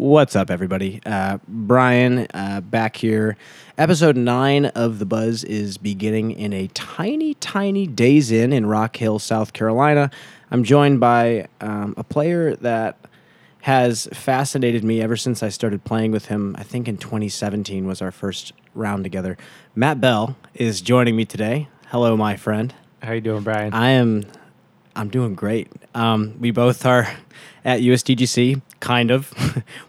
What's up, everybody? Brian back here. Episode 9 of The Buzz is beginning in a tiny Days Inn in Rock Hill, South Carolina. I'm joined by a player that has fascinated me ever since I started playing with him. I think in 2017 was our first round together. Matt Bell is joining me today. Hello, my friend. How you doing, Brian? I'm doing great. We both are at USDGC, kind of.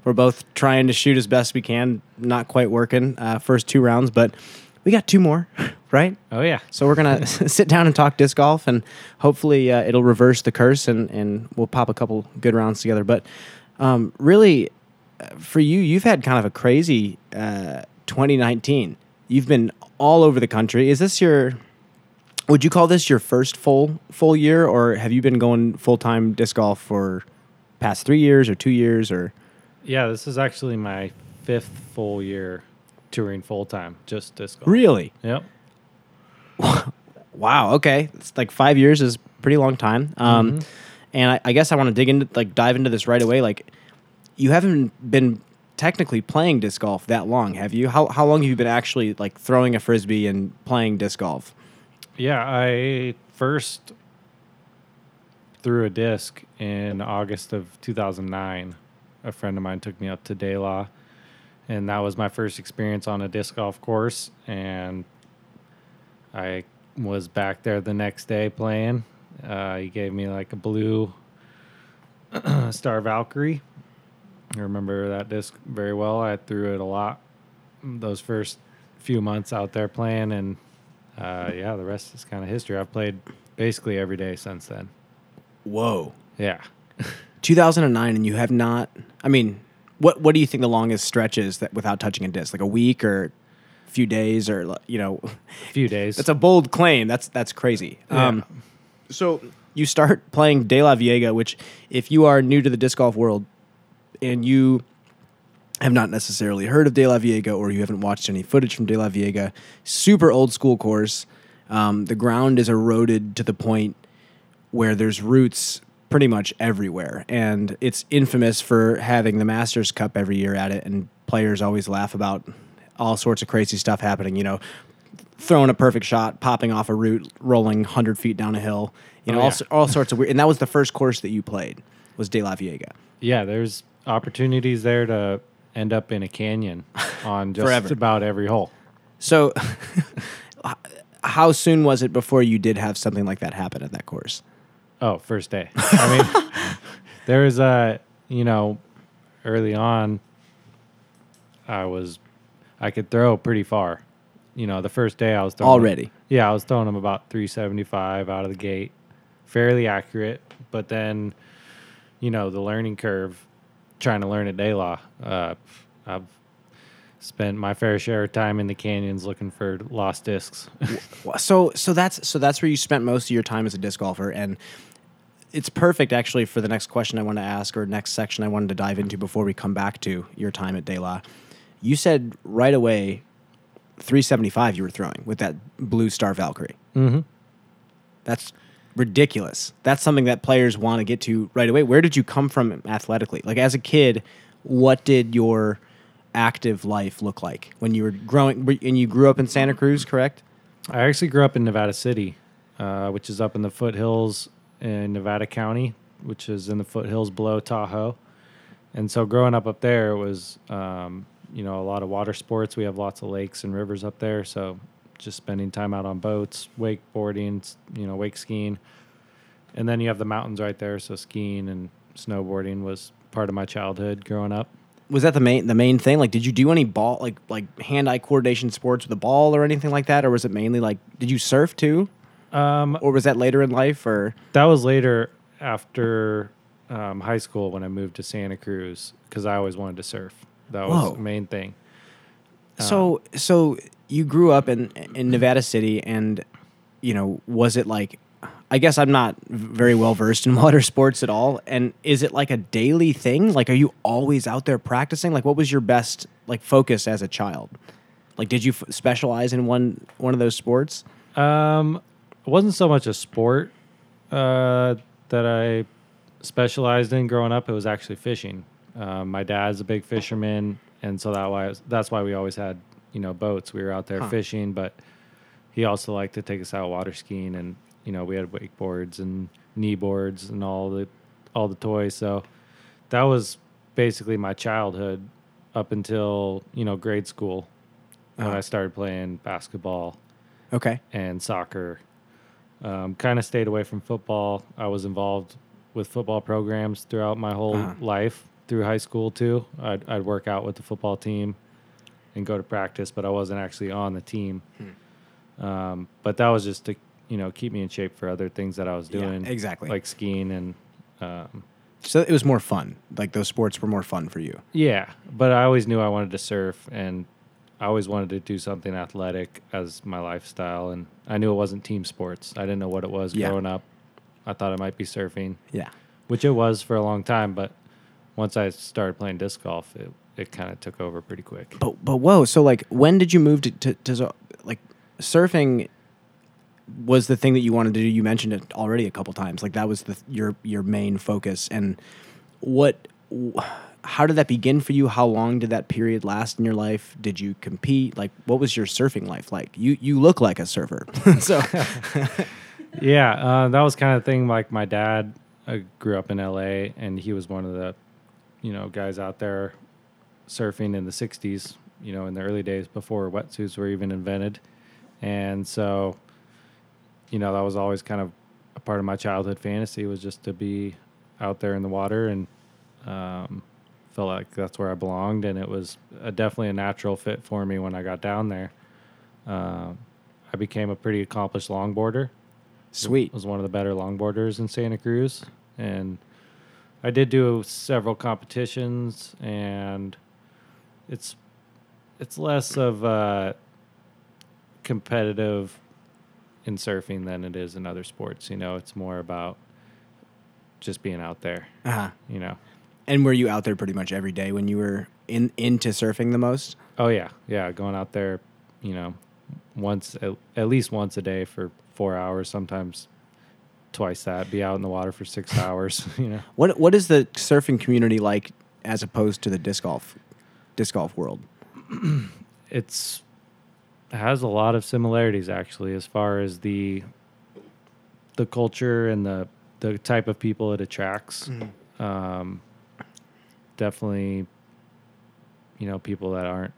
We're both trying to shoot as best we can, not quite working first two rounds, but we got two more, right? Oh, yeah. So we're going to sit down and talk disc golf, and hopefully it'll reverse the curse, and we'll pop a couple good rounds together. But really, for you, you've had kind of a crazy 2019. You've been all over the country. Is this your... Would you call this your first full year, or have you been going full-time disc golf for past 3 years or 2 years? Or yeah, this is actually my fifth full year touring full-time, just disc golf. Really? Yep. Wow, okay. It's like 5 years is a pretty long time. Mm-hmm. And I guess I want to dive into this right away. Like, you haven't been technically playing disc golf that long, have you? How long have you been actually like throwing a frisbee and playing disc golf? Yeah, I first threw a disc in August of 2009. A friend of mine took me up to DeLaveaga, and that was my first experience on a disc golf course. And I was back there the next day playing. He gave me like a blue Star Valkyrie. I remember that disc very well. I threw it a lot those first few months out there playing, and yeah, the rest is kind of history. I've played basically every day since then. Whoa. Yeah. 2009, and you have not... I mean, what do you think the longest stretch is that without touching a disc? Like a week or a few days or, you know... A few days. That's a bold claim. That's crazy. Yeah. So you start playing DeLaveaga, which if you are new to the disc golf world and you... have not necessarily heard of DeLaveaga, or you haven't watched any footage from DeLaveaga. Super old school course. The ground is eroded to the point where there's roots pretty much everywhere, and it's infamous for having the Masters Cup every year at it. And players always laugh about all sorts of crazy stuff happening. You know, throwing a perfect shot, popping off a root, rolling 100 feet down a hill. You know, oh, yeah. all sorts of weird. And that was the first course that you played was DeLaveaga. Yeah, there's opportunities there to end up in a canyon on just about every hole. So how soon was it before you did have something like that happen at that course? Oh, first day. I mean, there was early on, I could throw pretty far. You know, the first day I was throwing... Already? Yeah, I was throwing them about 375 out of the gate. Fairly accurate. But then, you know, the learning curve... trying to learn at DeLaveaga. I've spent my fair share of time in the canyons looking for lost discs. so that's where you spent most of your time as a disc golfer, and it's perfect actually for the next question I want to ask, or next section I wanted to dive into before we come back to your time at DeLaveaga. You said right away 375 you were throwing with that blue Star Valkyrie. Mm-hmm. That's ridiculous. That's something that players want to get to right away. Where did you come from athletically? Like, as a kid, what did your active life look like when you were growing? And you grew up in Santa Cruz, correct? I actually grew up in Nevada City, which is up in the foothills in Nevada County, which is in the foothills below Tahoe. And so growing up there was, a lot of water sports. We have lots of lakes and rivers up there, so... just spending time out on boats, wakeboarding, wake skiing. And then you have the mountains right there, so skiing and snowboarding was part of my childhood growing up. Was that the main thing? Like, did you do any ball, like hand-eye coordination sports with a ball or anything like that? Or was it mainly like, did you surf too? Or was that later in life? Or that was later after high school when I moved to Santa Cruz, because I always wanted to surf. That was the main thing. So you grew up in Nevada City, and, was it like, I guess I'm not very well versed in water sports at all. And is it like a daily thing? Like, are you always out there practicing? Like, what was your best, like, focus as a child? Like, did you specialize in one of those sports? It wasn't so much a sport that I specialized in growing up. It was actually fishing. My dad's a big fisherman, and so that's why we always had, boats. We were out there fishing, but he also liked to take us out water skiing, and we had wakeboards and knee boards and all the toys. So that was basically my childhood up until grade school when I started playing basketball. Okay. And soccer. Kind of stayed away from football. I was involved with football programs throughout my whole life, through high school too. I'd work out with the football team and go to practice, but I wasn't actually on the team. But that was just to keep me in shape for other things that I was doing. Yeah, exactly. Like skiing and... so it was more fun. Like those sports were more fun for you. Yeah, but I always knew I wanted to surf, and I always wanted to do something athletic as my lifestyle, and I knew it wasn't team sports. I didn't know what it was growing up. I thought it might be surfing. Yeah. Which it was for a long time, but once I started playing disc golf, it kind of took over pretty quick. But whoa, so like when did you move to like surfing was the thing that you wanted to do? You mentioned it already a couple times. Like that was your main focus, and how did that begin for you? How long did that period last in your life? Did you compete? Like, what was your surfing life like? You look like a surfer. So, that was kind of thing. Like my dad grew up in LA, and he was one of the, guys out there surfing in the 60s, in the early days before wetsuits were even invented. And so, that was always kind of a part of my childhood fantasy, was just to be out there in the water, and, felt like that's where I belonged, and it was definitely a natural fit for me when I got down there. I became a pretty accomplished longboarder. Sweet. I was one of the better longboarders in Santa Cruz, and I did do several competitions, and it's less of competitive in surfing than it is in other sports. It's more about just being out there. And were you out there pretty much every day when you were into surfing the most? Oh, yeah. Yeah, going out there, once at least once a day for 4 hours, sometimes twice that, be out in the water for 6 hours, What is the surfing community like as opposed to the disc golf world? It has a lot of similarities, actually, as far as the culture and the type of people it attracts. Mm-hmm. Definitely, people that aren't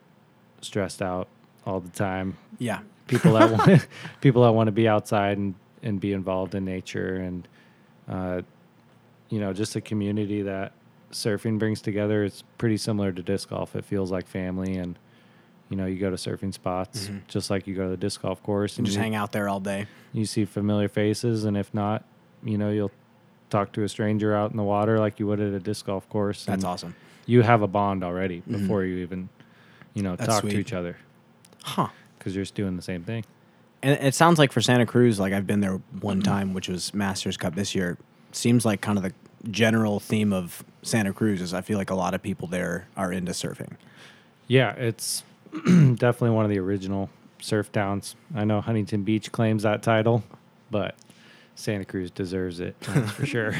stressed out all the time. Yeah. People that want to be outside and be involved in nature, and, just a community that surfing brings together. It's pretty similar to disc golf. It feels like family, and, you go to surfing spots just like you go to the disc golf course. And just hang out there all day. You see familiar faces, and if not, you'll talk to a stranger out in the water like you would at a disc golf course. That's awesome. You have a bond already before you even, talk to each other. Huh. Because you're just doing the same thing. And it sounds like for Santa Cruz, like I've been there one time, which was Masters Cup this year. Seems like kind of the general theme of Santa Cruz is I feel like a lot of people there are into surfing. Yeah, it's definitely one of the original surf towns. I know Huntington Beach claims that title, but Santa Cruz deserves it, that's for sure.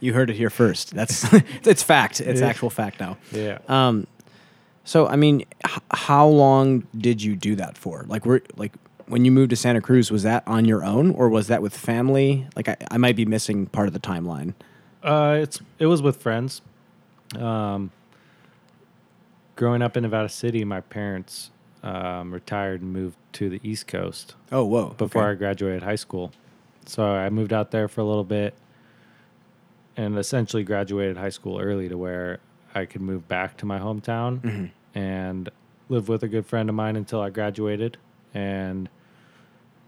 You heard it here first. That's it's fact. It's actual fact now. Yeah. So I mean, how long did you do that for? Like when you moved to Santa Cruz, was that on your own or was that with family? Like I might be missing part of the timeline. It was with friends. Growing up in Nevada City, my parents retired and moved to the East Coast. Oh, whoa! Before I graduated high school. So I moved out there for a little bit and essentially graduated high school early to where I could move back to my hometown and live with a good friend of mine until I graduated, and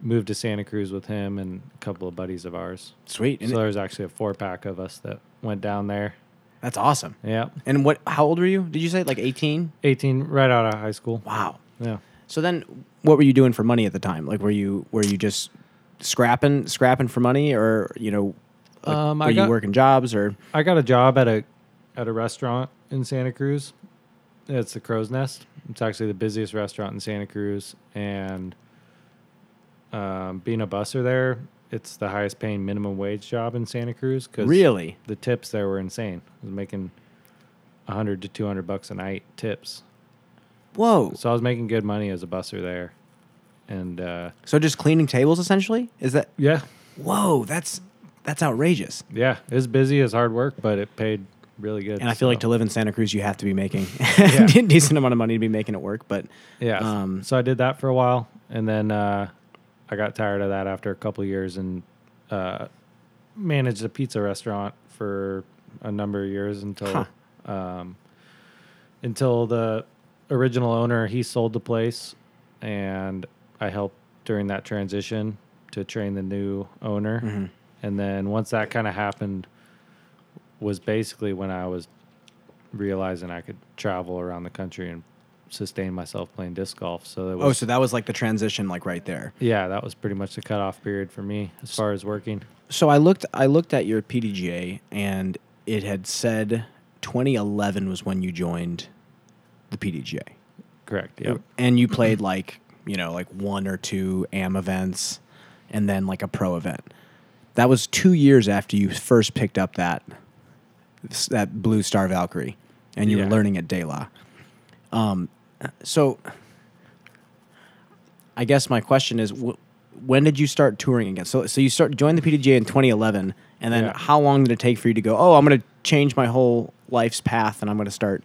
moved to Santa Cruz with him and a couple of buddies of ours. Sweet. So there was actually a 4-pack of us that went down there. That's awesome. Yeah. And how old were you? Did you say like 18? 18, right out of high school. Wow. Yeah. So then what were you doing for money at the time? Like were you just scrapping for money, or you working jobs? Or I got a job at a restaurant in Santa Cruz. It's the Crow's Nest. It's actually the busiest restaurant in Santa Cruz, and being a busser there, it's the highest paying minimum wage job in Santa Cruz. Cause really, the tips there were insane. I was making $100 to $200 a night tips. Whoa! So I was making good money as a busser there, and so just cleaning tables essentially. Is that yeah? Whoa, that's outrageous. Yeah, it's busy, it's hard work, but it paid really good. And I feel like to live in Santa Cruz, you have to be making a decent amount of money to be making it work. But yeah, so I did that for a while, and then I got tired of that after a couple of years and managed a pizza restaurant for a number of years until the original owner, he sold the place, and I helped during that transition to train the new owner. Mm-hmm. And then once that kind of happened was basically when I was realizing I could travel around the country and sustain myself playing disc golf. So that was, so that was like the transition, like right there. Yeah, that was pretty much the cutoff period for me as far as working. So I looked at your PDGA, and it had said 2011 was when you joined the PDGA. Correct. Yep. And you played like one or two AM events, and then like a pro event. That was 2 years after you first picked up that blue Star Valkyrie, and you were learning at DeLaveaga. So I guess my question is, when did you start touring again? So you joined the PDGA in 2011, and then how long did it take for you to go, oh, I'm going to change my whole life's path, and I'm going to start?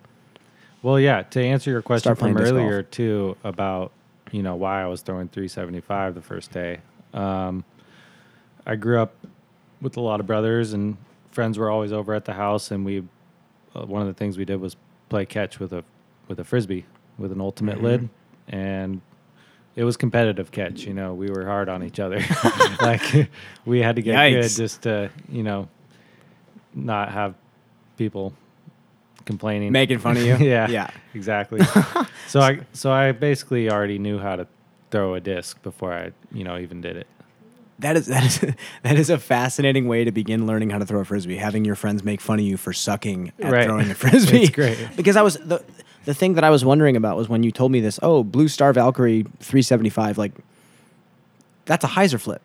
Well, yeah, to answer your question from earlier, too, about, why I was throwing 375 the first day, I grew up with a lot of brothers, and friends were always over at the house, and we, one of the things we did was play catch with a frisbee, with an ultimate lid, and it was competitive catch. We were hard on each other. Like, we had to get good just to, not have people complaining, making fun of you. Yeah, exactly. So I basically already knew how to throw a disc before I, even did it. That is a fascinating way to begin learning how to throw a frisbee. Having your friends make fun of you for sucking at throwing a frisbee. It's great. Because I was the thing that I was wondering about was when you told me this. Oh, blue Star Valkyrie 375. Like, that's a hyzer flip.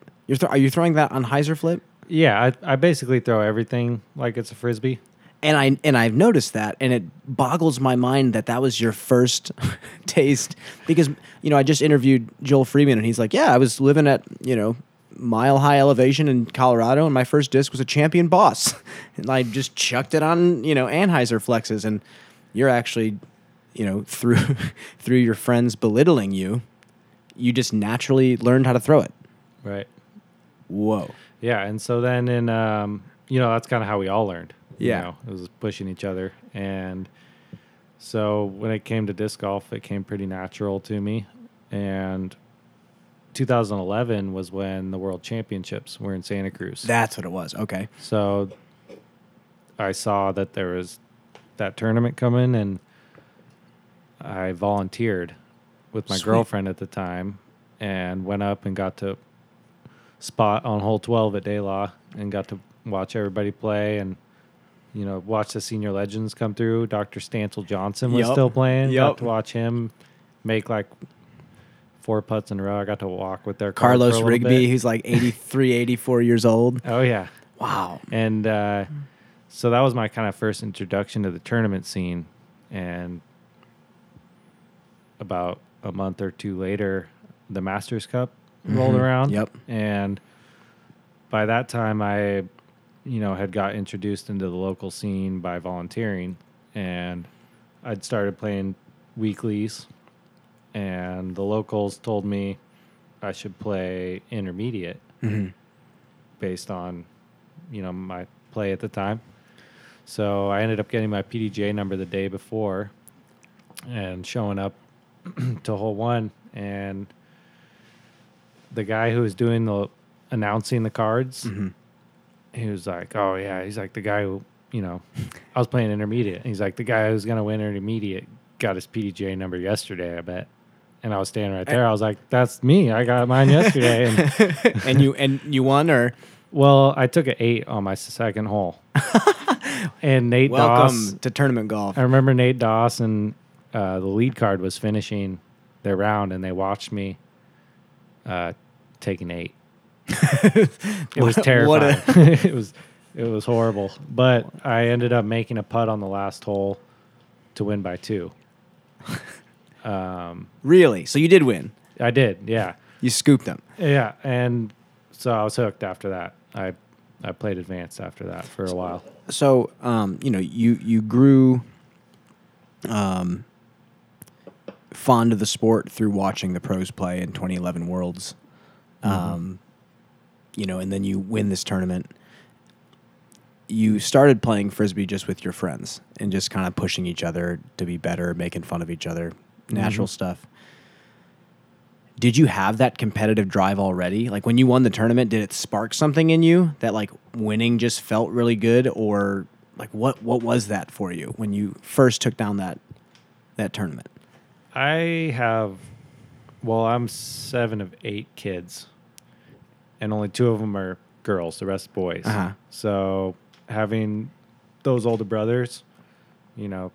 Are you throwing that on hyzer flip? Yeah, I basically throw everything like it's a frisbee. And I've noticed that, and it boggles my mind that was your first taste. Because I just interviewed Joel Freeman, and he's like, yeah, I was living at mile-high elevation in Colorado, and my first disc was a Champion Boss. And I just chucked it on, Anheuser flexes, and you're actually, through your friends belittling you, you just naturally learned how to throw it. Right. Whoa. Yeah, and so then in, that's kind of how we all learned. Yeah. It was pushing each other. And so when it came to disc golf, it came pretty natural to me, and 2011 was when the World Championships were in Santa Cruz. That's what it was. Okay. So I saw that there was that tournament coming, and I volunteered with my girlfriend at the time and went up and got to spot on hole 12 at DeLaveaga and got to watch everybody play and, watch the senior legends come through. Dr. Stancil Johnson was still playing. Got to watch him make like 4 putts in a row. I got to walk with their Carlos Rigby, who's like 83, 84 years old. Oh, yeah. Wow. And so that was my kind of first introduction to the tournament scene. And about a month or two later, the Masters Cup rolled around. Yep. And by that time, I, had got introduced into the local scene by volunteering. And I'd started playing weeklies. And the locals told me I should play intermediate based on, my play at the time. So I ended up getting my PDGA number the day before and showing up to hole 1. And the guy who was doing announcing the cards, he was like, oh, yeah. He's like, the guy who, I was playing intermediate. And he's like, the guy who's going to win intermediate got his PDGA number yesterday, I bet. And I was standing right there. I was like, "That's me. I got mine yesterday." And and you won, or? Well, I took an 8 on my second hole. And Nate Doss, to tournament golf. I remember Nate Doss and the lead card was finishing their round, and they watched me take an 8. It was terrifying. It was horrible. But I ended up making a putt on the last hole to win by 2. Really? So you did win? I did, yeah. You scooped them. Yeah, and so I was hooked after that. I played advanced after that for a while. So, you know, you grew fond of the sport through watching the pros play in 2011 Worlds. You know, and then you win this tournament. You started playing Frisbee just with your friends and just kind of pushing each other to be better, making fun of each other, natural stuff. Did you have that competitive drive already? Like when you won the tournament, did it spark something in you that like winning just felt really good, or like what was that for you when you first took down that tournament? I'm 7 of 8 kids and only 2 of them are girls, the rest boys. So having those older brothers, you know,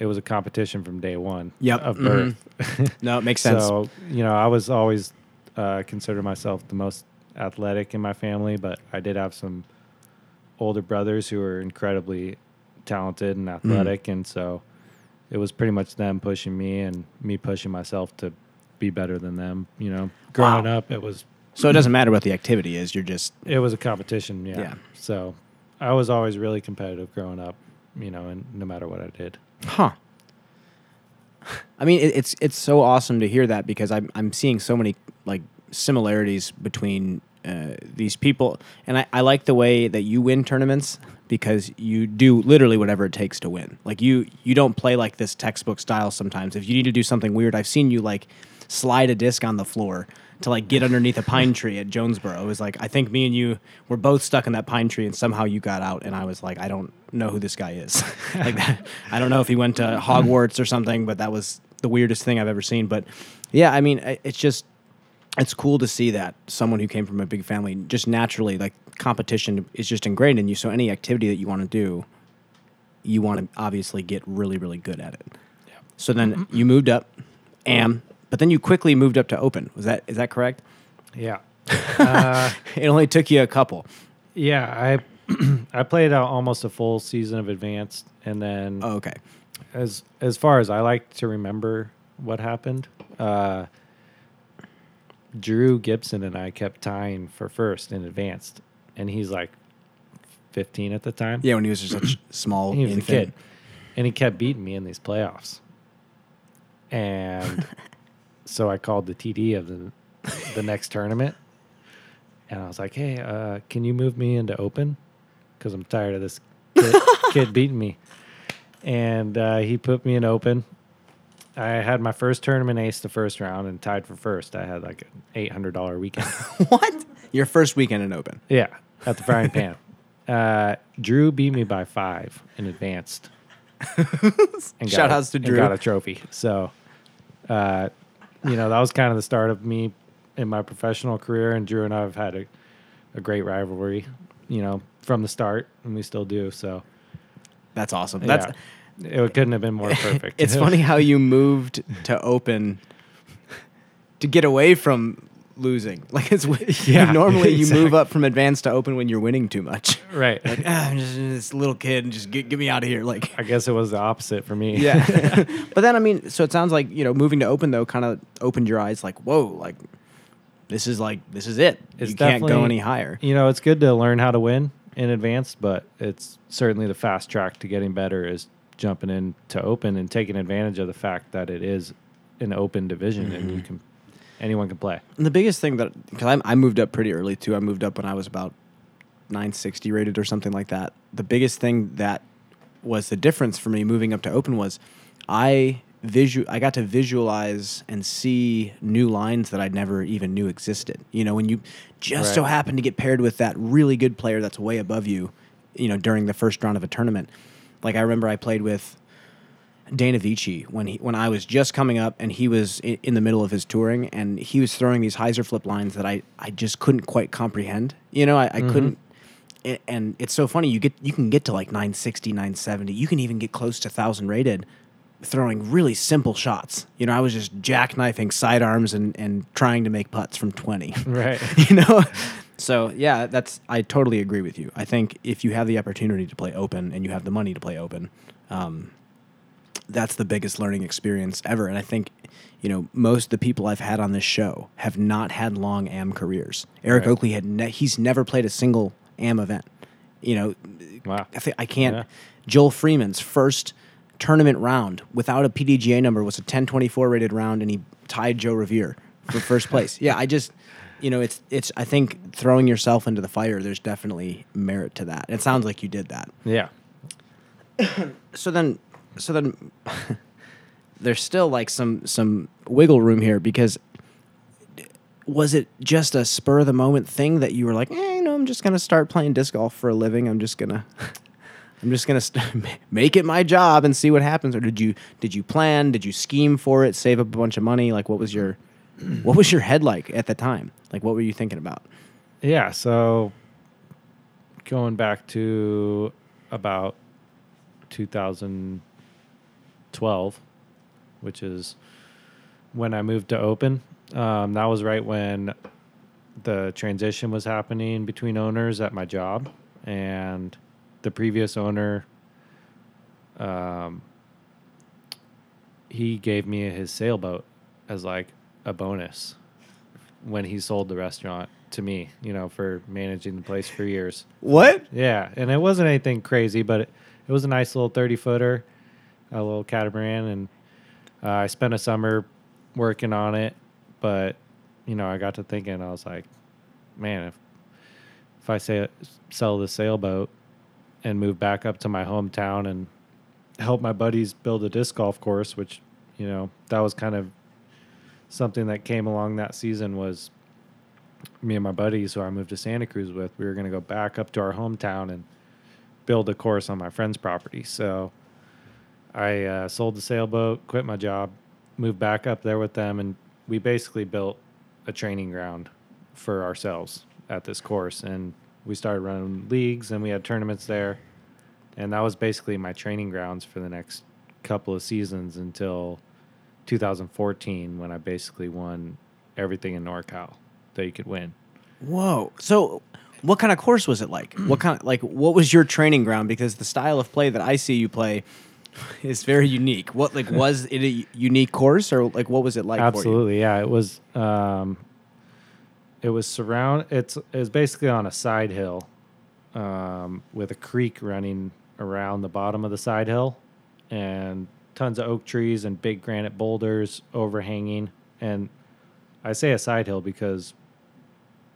it was a competition from day one of birth. No, it makes sense. So, you know, I was always considered myself the most athletic in my family, but I did have some older brothers who were incredibly talented and athletic, and so it was pretty much them pushing me and me pushing myself to be better than them, you know. Growing up, it was... So it doesn't matter what the activity is, you're just... It was a competition, yeah. So I was always really competitive growing up, you know, and no matter what I did. I mean, it's so awesome to hear that, because I'm seeing so many like similarities between these people, and I like the way that you win tournaments, because you do literally whatever it takes to win. Like you don't play like this textbook style sometimes. If you need to do something weird, I've seen you like slide a disc on the floor to like get underneath a pine tree at Jonesboro. It was like, I think me and you were both stuck in that pine tree and somehow you got out, and I was like, I don't know who this guy is. Like that, I don't know if he went to Hogwarts or something, but that was the weirdest thing I've ever seen. But yeah, I mean, it's just, it's cool to see that someone who came from a big family, just naturally like competition is just ingrained in you. So any activity that you want to do, you want to obviously get really, really good at it. Yeah. So then you moved up, but then you quickly moved up to open. Is that correct? Yeah. It only took you a couple. Yeah, I played almost a full season of advanced, and then as far as I like to remember what happened, Drew Gibson and I kept tying for first in advanced, and he's like 15 at the time. Yeah, when he was just such a small infant. He was a kid, and he kept beating me in these playoffs. And so I called the TD of the next tournament, and I was like, hey, can you move me into open? Because I'm tired of this kid beating me. And he put me in open. I had my first tournament ace the first round and tied for first. I had like an $800 weekend. What? Your first weekend in open? Yeah, at the Frying Pan. Drew beat me by 5 in advanced. And shout outs to Drew. And got a trophy. So... you know, that was kind of the start of me in my professional career, and Drew and I have had a great rivalry, you know, from the start, and we still do. So that's awesome. Yeah, it couldn't have been more perfect. It's funny how you moved to open to get away from losing. Like normally exactly. You move up from advanced to open when you're winning too much. Right. Like, I'm just this little kid and just get me out of here. Like, I guess it was the opposite for me. Yeah. But then, I mean, so it sounds like, you know, moving to open though kind of opened your eyes like, whoa, like, this is it. You can't go any higher. You know, it's good to learn how to win in advanced, but it's certainly the fast track to getting better is jumping in to open and taking advantage of the fact that it is an open division and you can anyone can play. And the biggest thing that... Because I moved up pretty early, too. I moved up when I was about 960 rated or something like that. The biggest thing that was the difference for me moving up to open was I got to visualize and see new lines that I never even knew existed. You know, when you just so happen to get paired with that really good player that's way above you, you know, during the first round of a tournament. Like, I remember I played with Dana Vici when I was just coming up, and he was in the middle of his touring, and he was throwing these hyzer flip lines that I just couldn't quite comprehend. You know, I couldn't, and it's so funny. You can get to like 960, 970. You can even get close to 1,000 rated throwing really simple shots. You know, I was just jackknifing sidearms and trying to make putts from 20. Right. You know? So, yeah, I totally agree with you. I think if you have the opportunity to play open and you have the money to play open, that's the biggest learning experience ever. And I think, you know, most of the people I've had on this show have not had long AM careers. Eric right. Oakley, he's never played a single AM event. You know, wow. I can't. Yeah. Joel Freeman's first tournament round without a PDGA number was a 1024 rated round, and he tied Joe Revere for first place. Yeah, I just, you know, it's. I think throwing yourself into the fire, there's definitely merit to that. It sounds like you did that. Yeah. So then, there's still like some wiggle room here, because was it just a spur of the moment thing that you were like, you know, I'm just gonna start playing disc golf for a living. I'm just gonna make it my job and see what happens. Or did you plan? Did you scheme for it? Save up a bunch of money? Like, what was your head like at the time? Like, what were you thinking about? Yeah. So going back to about 2012, which is when I moved to Open. That was right when the transition was happening between owners at my job, and the previous owner, he gave me his sailboat as like a bonus when he sold the restaurant to me, you know, for managing the place for years. What? Yeah. And it wasn't anything crazy, but it was a nice little 30-footer, a little catamaran. And I spent a summer working on it. But, you know, I got to thinking, I was like, man, if I sell the sailboat and move back up to my hometown and help my buddies build a disc golf course, which, you know, that was kind of something that came along that season, was me and my buddies who I moved to Santa Cruz with, we were going to go back up to our hometown and build a course on my friend's property. So I sold the sailboat, quit my job, moved back up there with them, and we basically built a training ground for ourselves at this course. And we started running leagues, and we had tournaments there. And that was basically my training grounds for the next couple of seasons until 2014, when I basically won everything in NorCal that you could win. Whoa. So what kind of course was it like? What was your training ground? Because the style of play that I see you play is very unique. What, like, was it a unique course, or like, what was it like? Absolutely, for you? Yeah. It was. It was surround. It's basically on a side hill, with a creek running around the bottom of the side hill, and tons of oak trees and big granite boulders overhanging. And I say a side hill because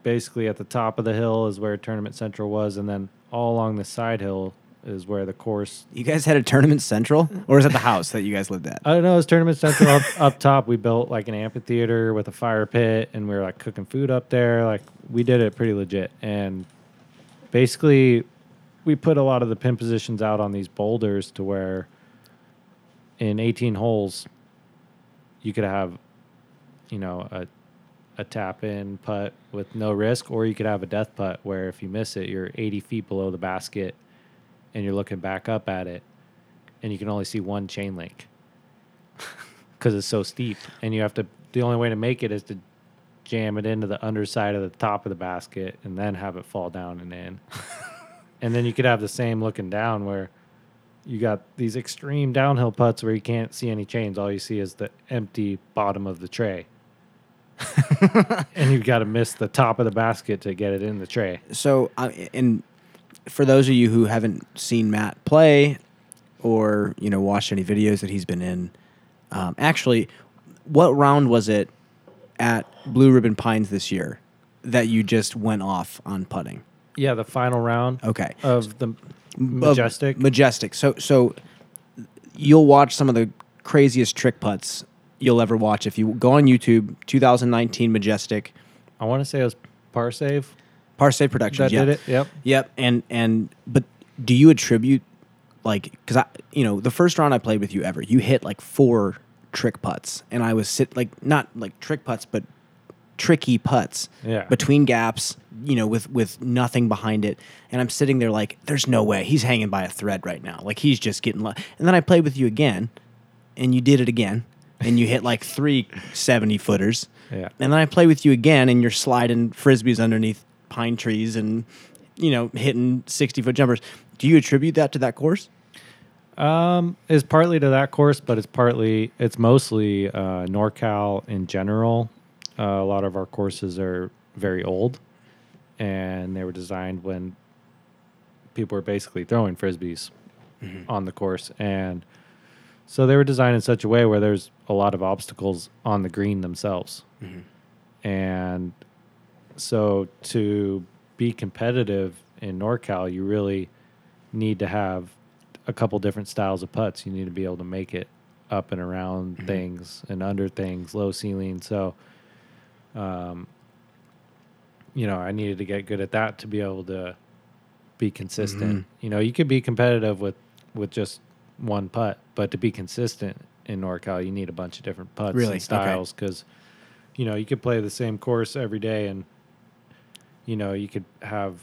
basically at the top of the hill is where Tournament Central was, and then all along the side hill is where the course... You guys had a Tournament Central? Or is it the house that you guys lived at? I don't know. It was Tournament Central up top. We built like an amphitheater with a fire pit, and we were like cooking food up there. Like, we did it pretty legit. And basically we put a lot of the pin positions out on these boulders to where in 18 holes you could have, you know, a tap-in putt with no risk, or you could have a death putt where if you miss it, you're 80 feet below the basket and you're looking back up at it, and you can only see one chain link because it's so steep, and you have to... The only way to make it is to jam it into the underside of the top of the basket and then have it fall down and in. And then you could have the same looking down where you got these extreme downhill putts where you can't see any chains. All you see is the empty bottom of the tray. And you've got to miss the top of the basket to get it in the tray. So, and for those of you who haven't seen Matt play, or, you know, watched any videos that he's been in, actually, what round was it at Blue Ribbon Pines this year that you just went off on putting? Yeah, the final round. Okay. Of the Majestic. So you'll watch some of the craziest trick putts you'll ever watch. If you go on YouTube, 2019 Majestic. I want to say it was Parsave Productions. That did it. Yep. But do you attribute, like, because I, you know, the first round I played with you ever, you hit like 4 trick putts, and I was not like trick putts, but tricky putts. Yeah. Between gaps, you know, with nothing behind it, and I'm sitting there like, there's no way he's hanging by a thread right now. Like, he's just getting lucky. And then I played with you again, and you did it again. And you hit like 3 70-footers. Yeah. And then I play with you again, and you're sliding Frisbees underneath pine trees and, you know, hitting 60-foot jumpers. Do you attribute that to that course? Is partly to that course, but it's mostly NorCal in general. A lot of our courses are very old, and they were designed when people were basically throwing frisbees on the course, and so they were designed in such a way where there's a lot of obstacles on the green themselves, and so to be competitive in NorCal, you really need to have a couple different styles of putts. You need to be able to make it up and around things and under things, low ceiling. So, you know, I needed to get good at that to be able to be consistent. You know, you could be competitive with just one putt, but to be consistent in NorCal, you need a bunch of different putts and styles, because, you know, you could play the same course every day and, you know, you could have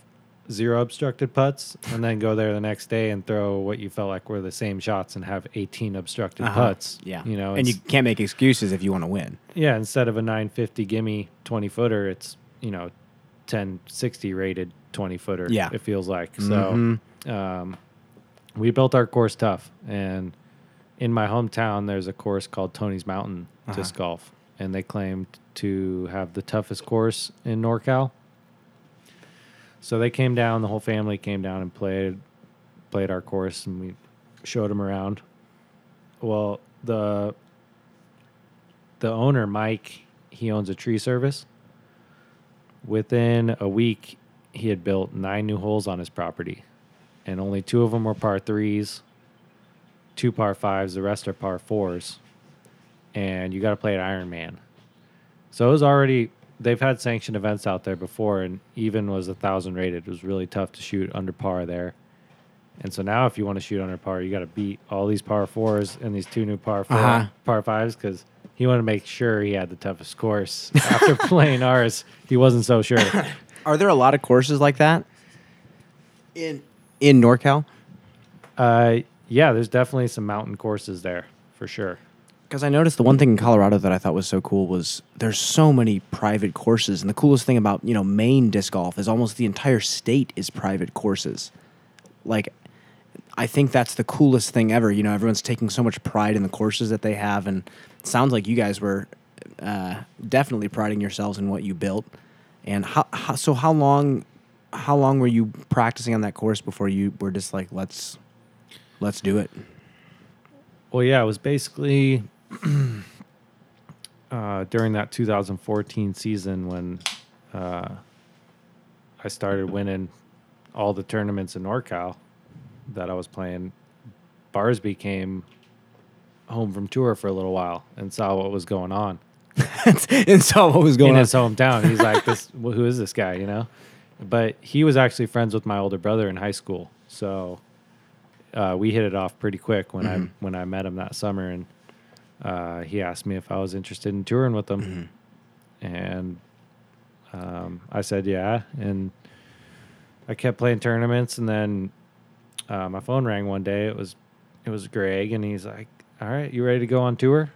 zero obstructed putts and then go there the next day and throw what you felt like were the same shots and have 18 obstructed putts. You know, and you can't make excuses if you want to win. Yeah, instead of a 950 gimme 20-footer, it's, you know, 1060 rated 20-footer, it feels like. So we built our course tough. And in my hometown, there's a course called Tony's Mountain Disc Golf, and they claimed to have the toughest course in NorCal. So they came down, the whole family came down and played our course, and we showed them around. Well, the owner, Mike, he owns a tree service. Within a week, he had built 9 new holes on his property, and only 2 of them were par 3s, 2 par 5s, the rest are par 4s, and you got to play at Ironman. So it was already... They've had sanctioned events out there before, and even was 1,000 rated. It was really tough to shoot under par there. And so now if you want to shoot under par, you got to beat all these par 4s and these 2 new par 5s, because he wanted to make sure he had the toughest course. After playing ours, he wasn't so sure. Are there a lot of courses like that in NorCal? Yeah, there's definitely some mountain courses there for sure. Because I noticed the one thing in Colorado that I thought was so cool was there's so many private courses. And the coolest thing about, you know, Maine disc golf is almost the entire state is private courses. Like, I think that's the coolest thing ever. You know, everyone's taking so much pride in the courses that they have. And it sounds like you guys were definitely priding yourselves in what you built. And how long were you practicing on that course before you were just like, let's do it? Well, yeah, it was basically... during that 2014 season when I started winning all the tournaments in NorCal that I was playing, Barsby came home from tour for a little while and saw what was going on. In his hometown. He's like, who is this guy, you know? But he was actually friends with my older brother in high school. So we hit it off pretty quick when I met him that summer, and he asked me if I was interested in touring with him, and I said yeah, and I kept playing tournaments, and then my phone rang one day. It was Greg, and he's like, all right, you ready to go on tour?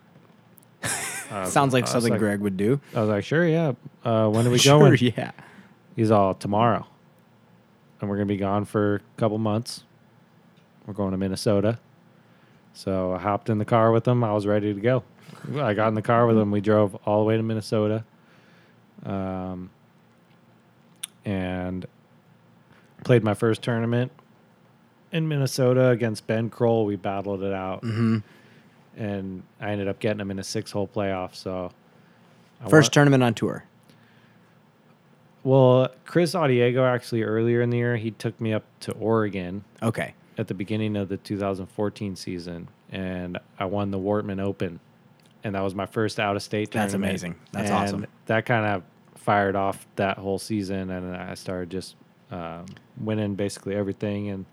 Sounds like something like Greg would do. I was like, sure, yeah. When are we going? Sure, yeah. He's all, tomorrow, and we're going to be gone for a couple months. We're going to Minnesota. So I hopped in the car with him. I was ready to go. I got in the car with him. We drove all the way to Minnesota. And played my first tournament in Minnesota against Ben Kroll. We battled it out. And I ended up getting him in a 6-hole playoff. So first tournament on tour. Well, Chris Audiego, actually, earlier in the year, he took me up to Oregon. Okay. At the beginning of the 2014 season, and I won the Wortman Open, and that was my first out-of-state tournament. That's amazing. That's awesome. That kind of fired off that whole season, and I started just winning basically everything. And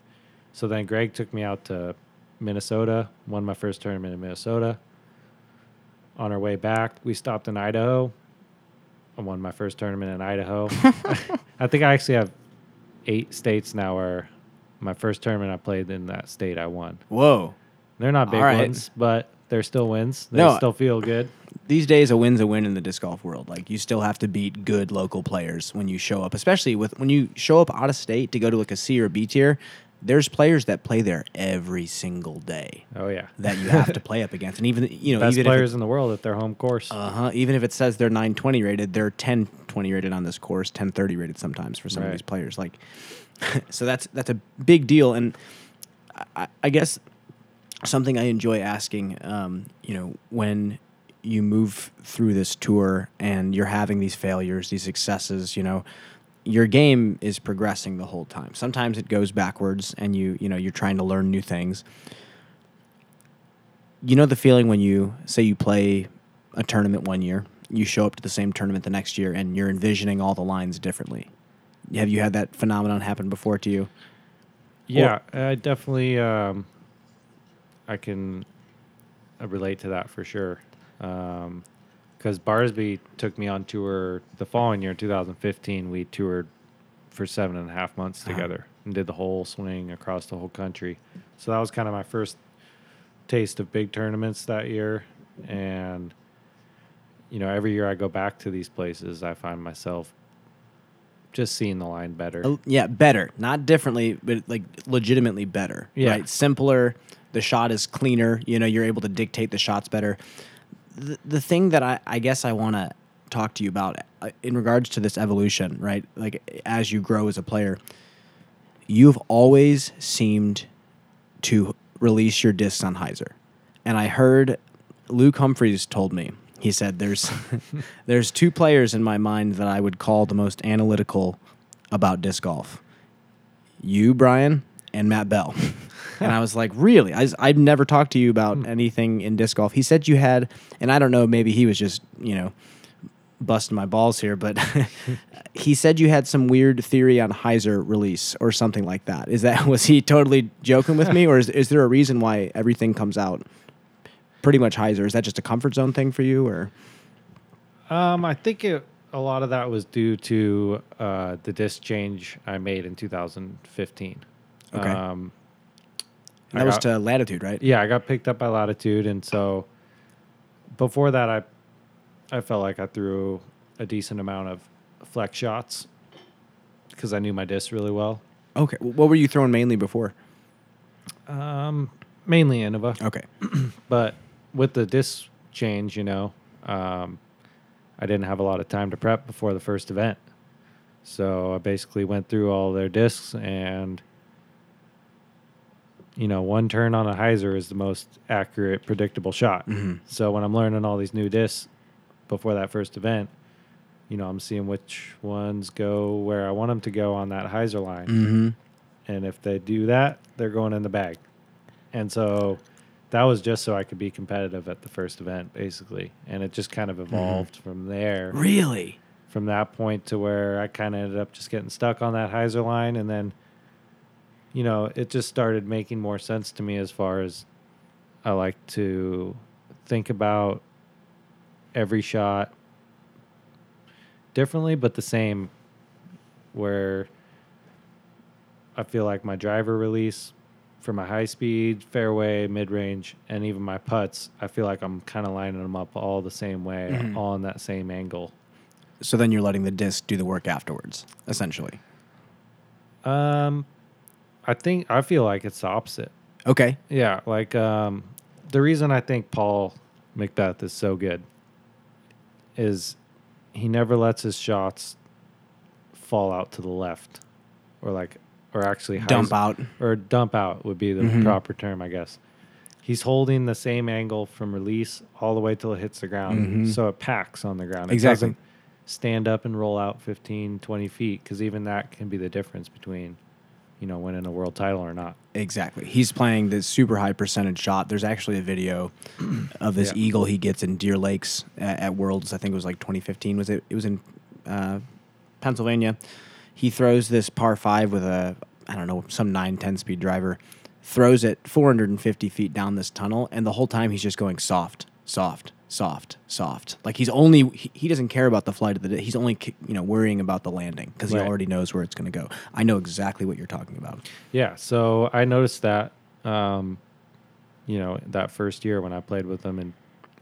so then Greg took me out to Minnesota, won my first tournament in Minnesota. On our way back, we stopped in Idaho. I won my first tournament in Idaho. I think I actually have 8 states now where... My first tournament I played in that state, I won. Whoa. They're not big wins, but they're still wins. They still feel good. These days, a win's a win in the disc golf world. Like, you still have to beat good local players when you show up, especially when you show up out of state to go to, like, a C or B tier. there's players that play there every single day. Oh yeah, that you have to play up against, and even best even players in the world at their home course. Even if it says they're 920 rated, they're 1020 rated on this course, 1030 rated sometimes for some of these players. Like, so that's a big deal, and I guess something I enjoy asking, when you move through this tour and you're having these failures, these successes, your game is progressing the whole time. Sometimes it goes backwards and you're trying to learn new things. You know the feeling when you say you play a tournament one year, you show up to the same tournament the next year and you're envisioning all the lines differently. Have you had that phenomenon happen before to you? Yeah, I definitely I can relate to that for sure. Because Barsby took me on tour the following year, 2015. We toured for 7.5 months together and did the whole swing across the whole country. So that was kind of my first taste of big tournaments that year. And, every year I go back to these places, I find myself just seeing the line better. Better. Not differently, but like legitimately better. Yeah. Right? Simpler. The shot is cleaner. You're able to dictate the shots better. The thing that I guess I want to talk to you about in regards to this evolution, right? Like, as you grow as a player, you've always seemed to release your discs on hyzer. And I heard Luke Humphreys told me, he said, there's two players in my mind that I would call the most analytical about disc golf. You, Brian, and Matt Bell. And I was like, really? I've never talked to you about anything in disc golf. He said you had, and I don't know, maybe he was just, busting my balls here, but he said you had some weird theory on hyzer release or something like that. Was he totally joking with me, or is there a reason why everything comes out pretty much hyzer? Is that just a comfort zone thing for you, or? I think a lot of that was due to the disc change I made in 2015. Okay. And that was to Latitude, right? Yeah, I got picked up by Latitude, and so before that, I felt like I threw a decent amount of flex shots because I knew my disc really well. Okay. What were you throwing mainly before? Mainly Innova. Okay. But with the disc change, I didn't have a lot of time to prep before the first event. So I basically went through all their discs and... one turn on a hyzer is the most accurate, predictable shot. Mm-hmm. So when I'm learning all these new discs before that first event, I'm seeing which ones go where I want them to go on that hyzer line. Mm-hmm. And if they do that, they're going in the bag. And so that was just so I could be competitive at the first event, basically. And it just kind of evolved from there. Really? From that point to where I kind of ended up just getting stuck on that hyzer line, and then it just started making more sense to me as far as I like to think about every shot differently, but the same, where I feel like my driver release for my high speed, fairway, mid-range, and even my putts, I feel like I'm kind of lining them up all the same way, all in that same angle. So then you're letting the disc do the work afterwards, essentially. I feel like it's the opposite. Okay. Yeah, like the reason I think Paul McBeth is so good is he never lets his shots fall out to the left, or actually dump out, or dump out would be the proper term, I guess. He's holding the same angle from release all the way till it hits the ground, so it packs on the ground. Exactly. It doesn't stand up and roll out 15, 20 feet, because even that can be the difference between winning a world title or not. Exactly. He's playing this super high percentage shot. There's actually a video of this eagle he gets in Deer Lakes at Worlds. I think it was like 2015. Was it? It was in Pennsylvania. He throws this par 5 with some 9, 10 speed driver, throws it 450 feet down this tunnel, and the whole time he's just going soft, soft, soft, soft. Like he doesn't care about the flight of the day. He's only, worrying about the landing because he already knows where it's going to go. I know exactly what you're talking about. Yeah. So I noticed that, that first year when I played with them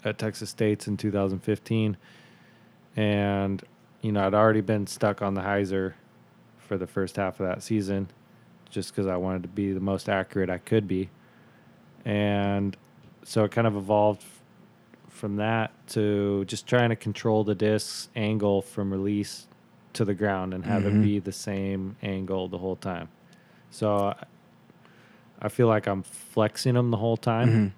at Texas States in 2015, and, I'd already been stuck on the hyzer for the first half of that season just because I wanted to be the most accurate I could be. And so it kind of evolved from that to just trying to control the disc's angle from release to the ground and have it be the same angle the whole time. So I feel like I'm flexing them the whole time.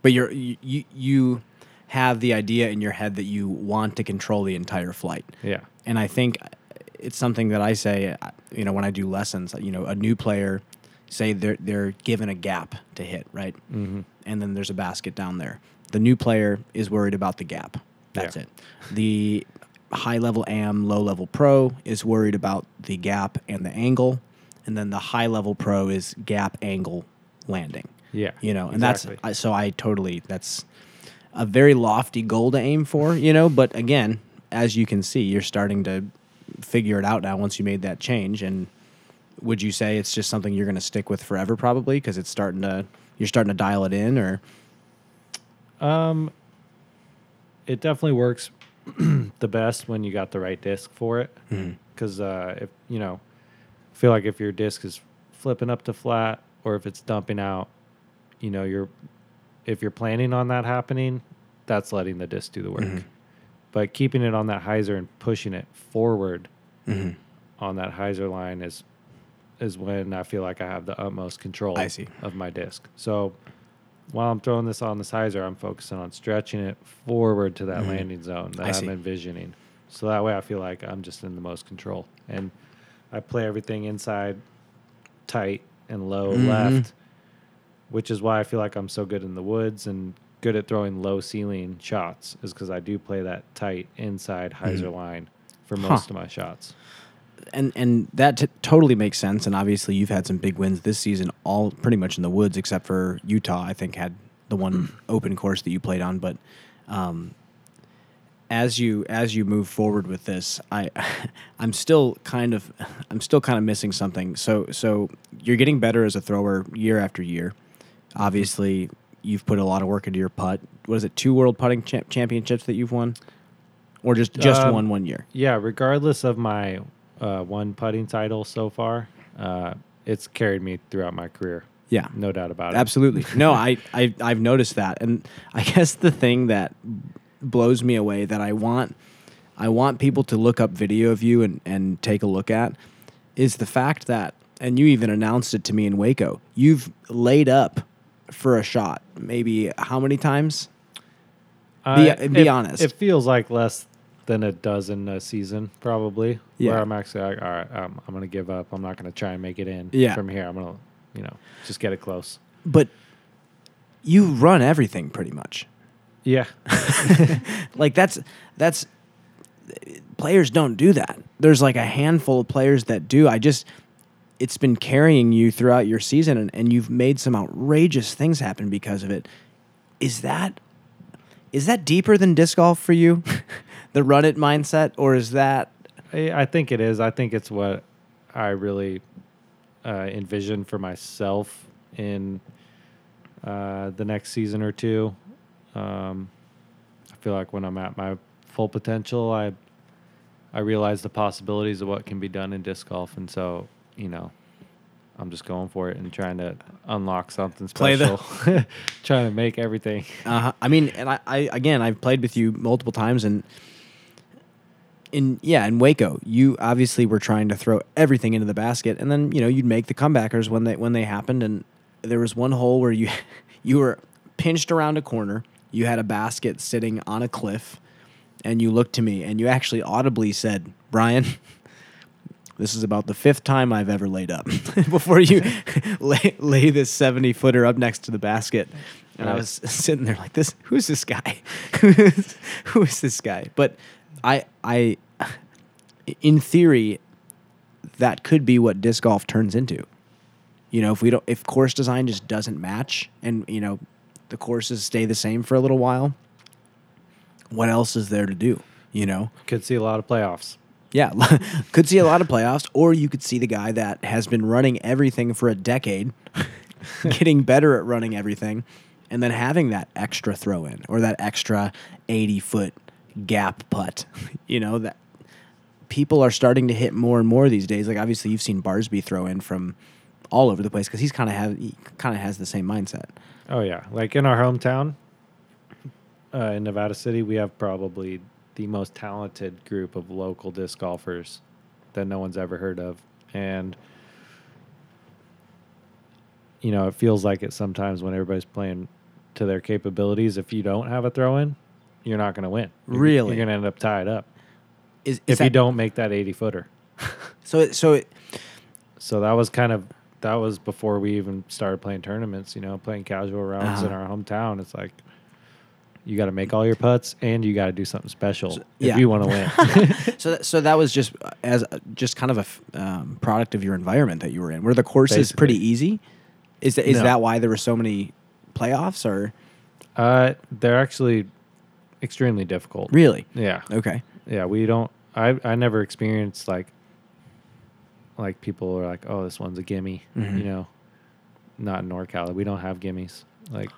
But you have the idea in your head that you want to control the entire flight. Yeah. And I think it's something that I say, you know, when I do lessons, you know, a new player, say they're given a gap to hit, right? And then there's a basket down there. The new player is worried about the gap. That's it. The high-level AM, low-level pro is worried about the gap and the angle. And then the high-level pro is gap, angle, landing. Yeah. You know, and that's, so I totally, that's a very lofty goal to aim for, you know, but again, as you can see, you're starting to figure it out now once you made that change. And would you say it's just something you're going to stick with forever probably because it's starting to, you're starting to dial it in or? It definitely works the best when you got the right disc for it. Because, if you know, I feel like if your disc is flipping up to flat or if it's dumping out, you know, if you're planning on that happening, that's letting the disc do the work. But keeping it on that hyzer and pushing it forward on that hyzer line is when I feel like I have the utmost control of my disc. So while I'm throwing this on this hyzer, I'm focusing on stretching it forward to that landing zone that I'm envisioning. So that way I feel like I'm just in the most control. And I play everything inside, tight, and low left, which is why I feel like I'm so good in the woods and good at throwing low ceiling shots is because I do play that tight inside hyzer line for most of my shots. And that totally makes sense. And obviously you've had some big wins this season, all pretty much in the woods, except for Utah, I think had the one open course that you played on. But as you move forward with this, I'm still kind of missing something. So you're getting better as a thrower year after year. Obviously, you've put a lot of work into your putt. What is it, 2 World Putting Championships that you've won? Or just won one year? Yeah, regardless of my one putting title so far, it's carried me throughout my career. Yeah. No doubt about it. Absolutely. No, I've noticed that. And I guess the thing that blows me away that I want people to look up video of you and take a look at is the fact that, and you even announced it to me in Waco, you've laid up for a shot maybe how many times? Be honest. It feels like less than a dozen a season probably. Yeah. Where I'm actually like, all right, I'm going to give up. I'm not going to try and make it in from here. I'm going to, you know, just get it close. But you run everything pretty much. Yeah. Like that's players don't do that. There's like a handful of players that do. It's been carrying you throughout your season, and you've made some outrageous things happen because of it. Is that deeper than disc golf for you, the run it mindset, or is that? I think it is. I think it's what I really envision for myself in the next season or two. I feel like when I'm at my full potential, I realize the possibilities of what can be done in disc golf, and so. You know, I'm just going for it and trying to unlock something special, trying to make everything. I mean, and I've played with you multiple times and in Waco, you obviously were trying to throw everything into the basket and then, you know, you'd make the comebackers when they happened. And there was one hole where you were pinched around a corner. You had a basket sitting on a cliff and you looked to me and you actually audibly said, "Brian, this is about the 5th time I've ever laid up," before you lay this 70-footer up next to the basket. And I was sitting there like, "This, who's this guy? Who is this guy?" But I, in theory, that could be what disc golf turns into. You know, if course design just doesn't match, and you know, the courses stay the same for a little while, what else is there to do? You know, could see a lot of playoffs. Yeah, could see a lot of playoffs, or you could see the guy that has been running everything for a decade, getting better at running everything, and then having that extra throw-in or that extra 80-foot gap putt. You know, that people are starting to hit more and more these days. Like, obviously, you've seen Barsby throw in from all over the place because he's kind of has the same mindset. Oh, yeah. Like, in our hometown, in Nevada City, we have probably the most talented group of local disc golfers that no one's ever heard of. And, you know, it feels like it sometimes when everybody's playing to their capabilities. If you don't have a throw-in, you're not going to win. Really? You're going to end up tied up if you don't make that 80-footer. So that was before we even started playing tournaments, you know, playing casual rounds in our hometown. It's like, you got to make all your putts, and you got to do something special if you want to win. So that was just kind of a product of your environment that you were in. Were the courses pretty easy? Is that why there were so many playoffs? Or they're actually extremely difficult. Really? Yeah. Okay. Yeah, we don't. I never experienced like people are like, oh, this one's a gimme. Mm-hmm. You know, not in NorCal. We don't have gimmies. Like,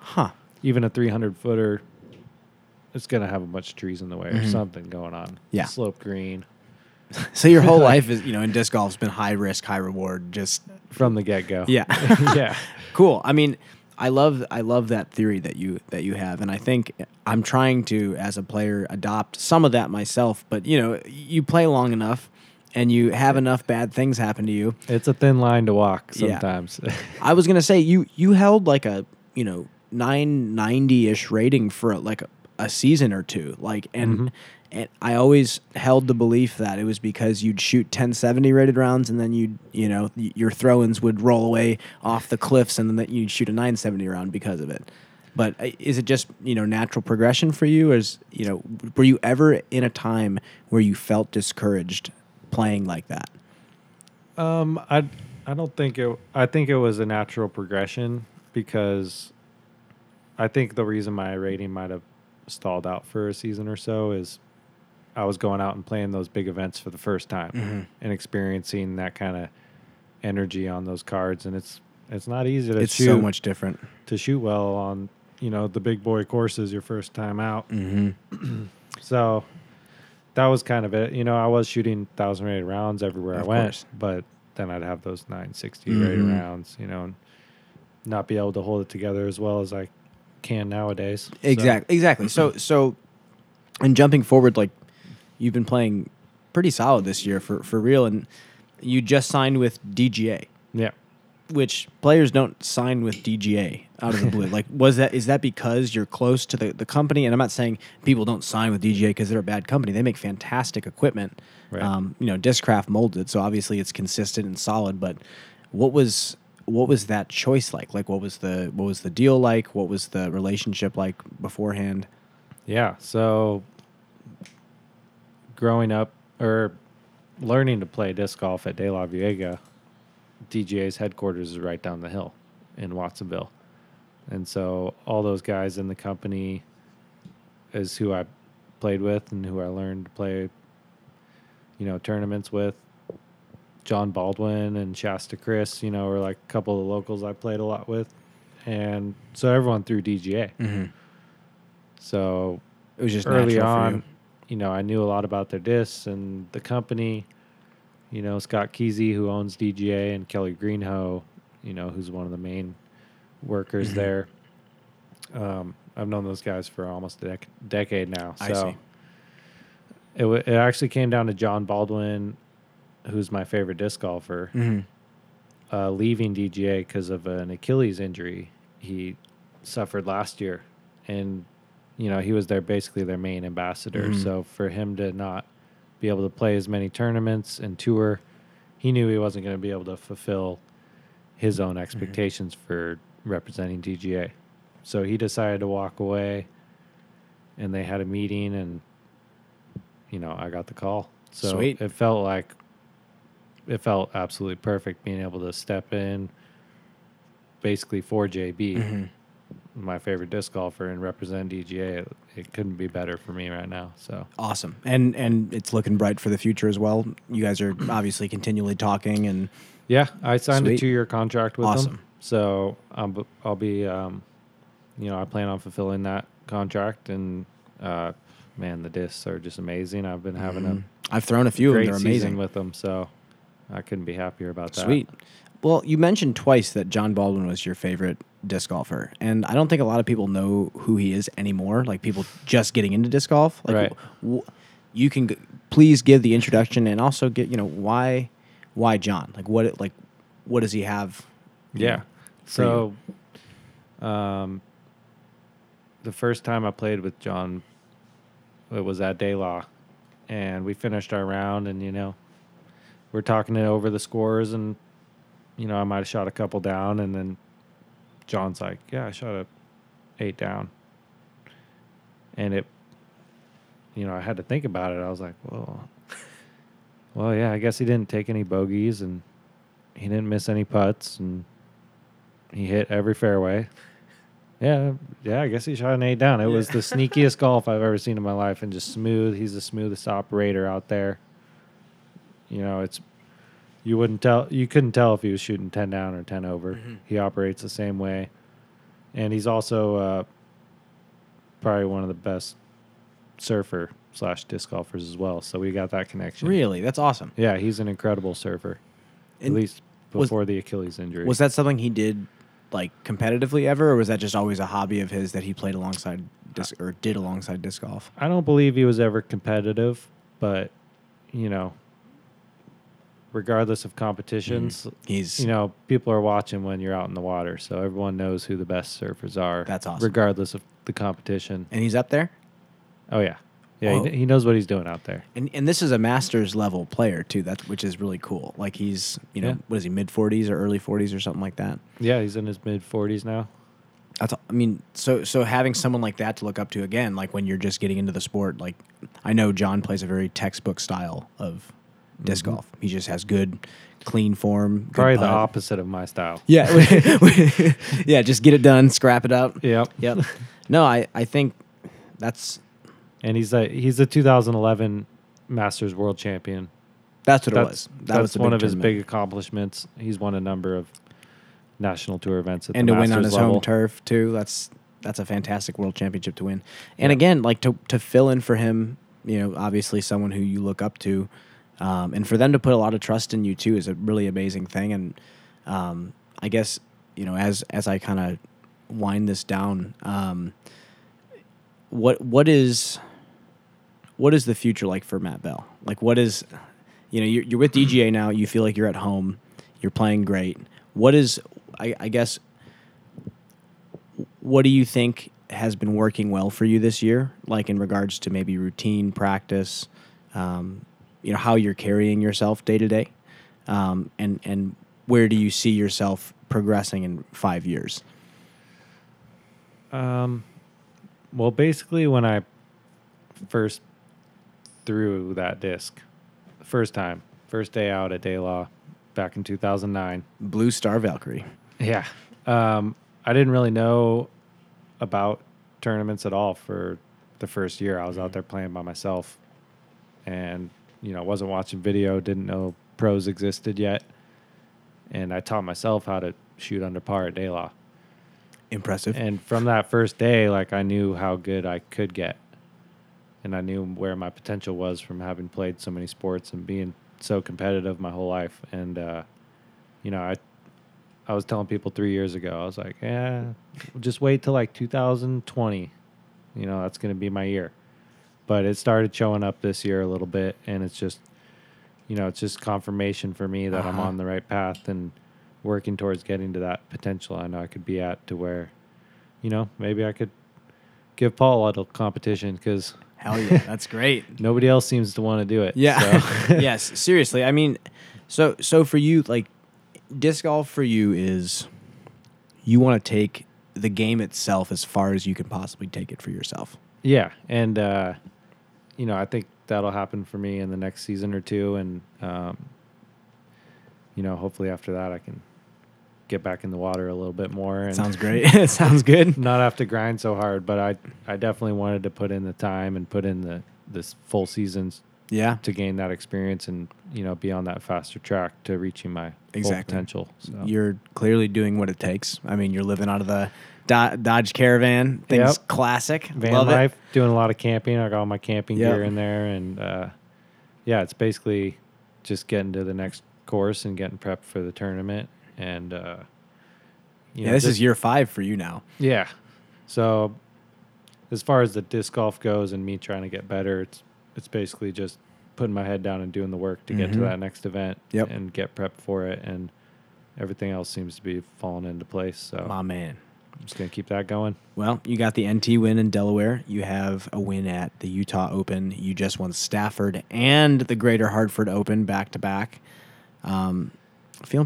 even a 300-footer. It's going to have a bunch of trees in the way or something going on. Yeah. Slope green. So your whole life is, you know, in disc golf has been high risk, high reward, just from the get-go. Yeah. Yeah. Cool. I mean, I love that theory that you have. And I think I'm trying to, as a player, adopt some of that myself. But, you know, you play long enough and you have enough bad things happen to you. It's a thin line to walk sometimes. Yeah. I was going to say, you held like a, you know, 990-ish rating for like a season or two, like, and I always held the belief that it was because you'd shoot 1070 rated rounds, and then your throw-ins would roll away off the cliffs, and then you'd shoot a 970 round because of it. But is it just, you know, natural progression for you? As you know, were you ever in a time where you felt discouraged playing like that? I don't think it. I think it was a natural progression because I think the reason my rating might have stalled out for a season or so is I was going out and playing those big events for the first time and experiencing that kind of energy on those cards, and it's not easy to shoot. It's so much different to shoot well on, you know, the big boy courses your first time out. So that was kind of it. You know, I was shooting 1,000 rated rounds everywhere I went, but then I'd have those 960 rated rounds, you know, and not be able to hold it together as well as I can nowadays. Exactly. So and jumping forward, like, you've been playing pretty solid this year for real, and you just signed with DGA. Yeah. Which players don't sign with DGA out of the blue. Like, is that because you're close to the company? And I'm not saying people don't sign with DGA because they're a bad company. They make fantastic equipment. Right. You know, Discraft molded, so obviously it's consistent and solid, but what was that choice like? Like, what was the deal like? What was the relationship like beforehand? Yeah, so growing up or learning to play disc golf at DeLaveaga, DGA's headquarters is right down the hill in Watsonville. And so all those guys in the company is who I played with and who I learned to play, you know, tournaments with. John Baldwin and Shasta Chris, you know, were like a couple of locals I played a lot with. And so everyone through DGA. So it was just early on, you know, I knew a lot about their discs and the company. You know, Scott Kesey, who owns DGA, and Kelly Greenhoe, you know, who's one of the main workers there. I've known those guys for almost a decade now. So it actually came down to John Baldwin, who's my favorite disc golfer, leaving DGA because of an Achilles injury he suffered last year. And, you know, he was basically their main ambassador. So for him to not be able to play as many tournaments and tour, he knew he wasn't going to be able to fulfill his own expectations for representing DGA. So he decided to walk away, and they had a meeting, and, you know, I got the call. So it felt like, it felt absolutely perfect being able to step in basically for JB, my favorite disc golfer, and represent DGA. It couldn't be better for me right now. So awesome. And it's looking bright for the future as well. You guys are obviously continually talking. And yeah, I signed a 2-year contract with them. So I'll be, you know, I plan on fulfilling that contract. And man, the discs are just amazing. I've been having a I've thrown a few of them. They're amazing with them, so I couldn't be happier about that. Sweet. Well, you mentioned twice that John Baldwin was your favorite disc golfer, and I don't think a lot of people know who he is anymore, like people just getting into disc golf. Like, right. You can please give the introduction and also get, you know, why John? Like what does he have? Yeah. So the first time I played with John, it was at DeLaw, and we finished our round, and, you know, we're talking over the scores, and, you know, I might have shot a couple down, and then John's like, yeah, I shot a 8 down. And it, you know, I had to think about it. I was like, well, yeah, I guess he didn't take any bogeys, and he didn't miss any putts, and he hit every fairway. Yeah, I guess he shot an 8 down. It was the sneakiest golf I've ever seen in my life, and just smooth. He's the smoothest operator out there. You know, you couldn't tell if he was shooting 10 down or 10 over. Mm-hmm. He operates the same way. And he's also probably one of the best surfer / disc golfers as well. So we got that connection. Really? That's awesome. Yeah, he's an incredible surfer, and at least before the Achilles injury. Was that something he did, like, competitively ever, or was that just always a hobby of his that he played alongside alongside disc golf? I don't believe he was ever competitive, but, you know, regardless of competitions, he's, you know, people are watching when you're out in the water, so everyone knows who the best surfers are. That's awesome. Regardless of the competition. And he's up there? Oh, yeah. Yeah, he knows what he's doing out there. And this is a Masters level player, too, which is really cool. Like, he's, you know, what is he, mid-40s or early 40s or something like that? Yeah, he's in his mid-40s now. So having someone like that to look up to, again, like when you're just getting into the sport, like, I know John plays a very textbook style of disc golf. He just has good, clean form. Probably the opposite of my style. Yeah. Yeah, just get it done, scrap it up. Yep. No, I think that's... And he's a 2011 Masters World Champion. That's what it was. That's one of his big accomplishments. He's won a number of national tour events at the Masters level. And to win on his home turf, too. That's a fantastic World Championship to win. And again, like to fill in for him, you know, obviously someone who you look up to, and for them to put a lot of trust in you, too, is a really amazing thing. And I guess, you know, as I kind of wind this down, what is the future like for Matt Bell? Like, what is, you know, you're with DGA now, you feel like you're at home, you're playing great. What do you think has been working well for you this year? Like, in regards to maybe routine, practice, you know, how you're carrying yourself day to day, and where do you see yourself progressing in 5 years? Well, basically when I first threw that disc, first day out at DeLaw back in 2009. Blue Star Valkyrie. Yeah. I didn't really know about tournaments at all for the first year. I was out there playing by myself, and, you know, wasn't watching video, didn't know pros existed yet. And I taught myself how to shoot under par at DeLaw. Impressive. And from that first day, like, I knew how good I could get. And I knew where my potential was from having played so many sports and being so competitive my whole life. And, you know, I was telling people 3 years ago, I was like, yeah, just wait till like 2020. You know, that's going to be my year. But it started showing up this year a little bit. And it's just, you know, it's just confirmation for me that I'm on the right path and working towards getting to that potential I know I could be at, to where, you know, maybe I could give Paul a little competition, because... Hell yeah, that's great. Nobody else seems to want to do it. Yeah. So. Yes, seriously. I mean, so for you, like, disc golf for you is, you want to take the game itself as far as you can possibly take it for yourself. Yeah, and, you know, I think that'll happen for me in the next season or two, and, you know, hopefully after that I can get back in the water a little bit more. And sounds great. It sounds good. Not have to grind so hard, but I definitely wanted to put in the time and put in this full seasons to gain that experience and, you know, be on that faster track to reaching my full potential. So. You're clearly doing what it takes. I mean, you're living out of the Dodge Caravan. Things classic. Van Love life. Doing a lot of camping. I got all my camping gear in there, and yeah, it's basically just getting to the next course and getting prepped for the tournament. And you know, this is year 5 for you now. Yeah. So as far as the disc golf goes and me trying to get better, it's basically just putting my head down and doing the work to get to that next event and get prepped for it. And everything else seems to be falling into place. So my man. I'm just going to keep that going. Well, you got the NT win in Delaware. You have a win at the Utah Open. You just won Stafford and the Greater Hartford Open back-to-back. Feeling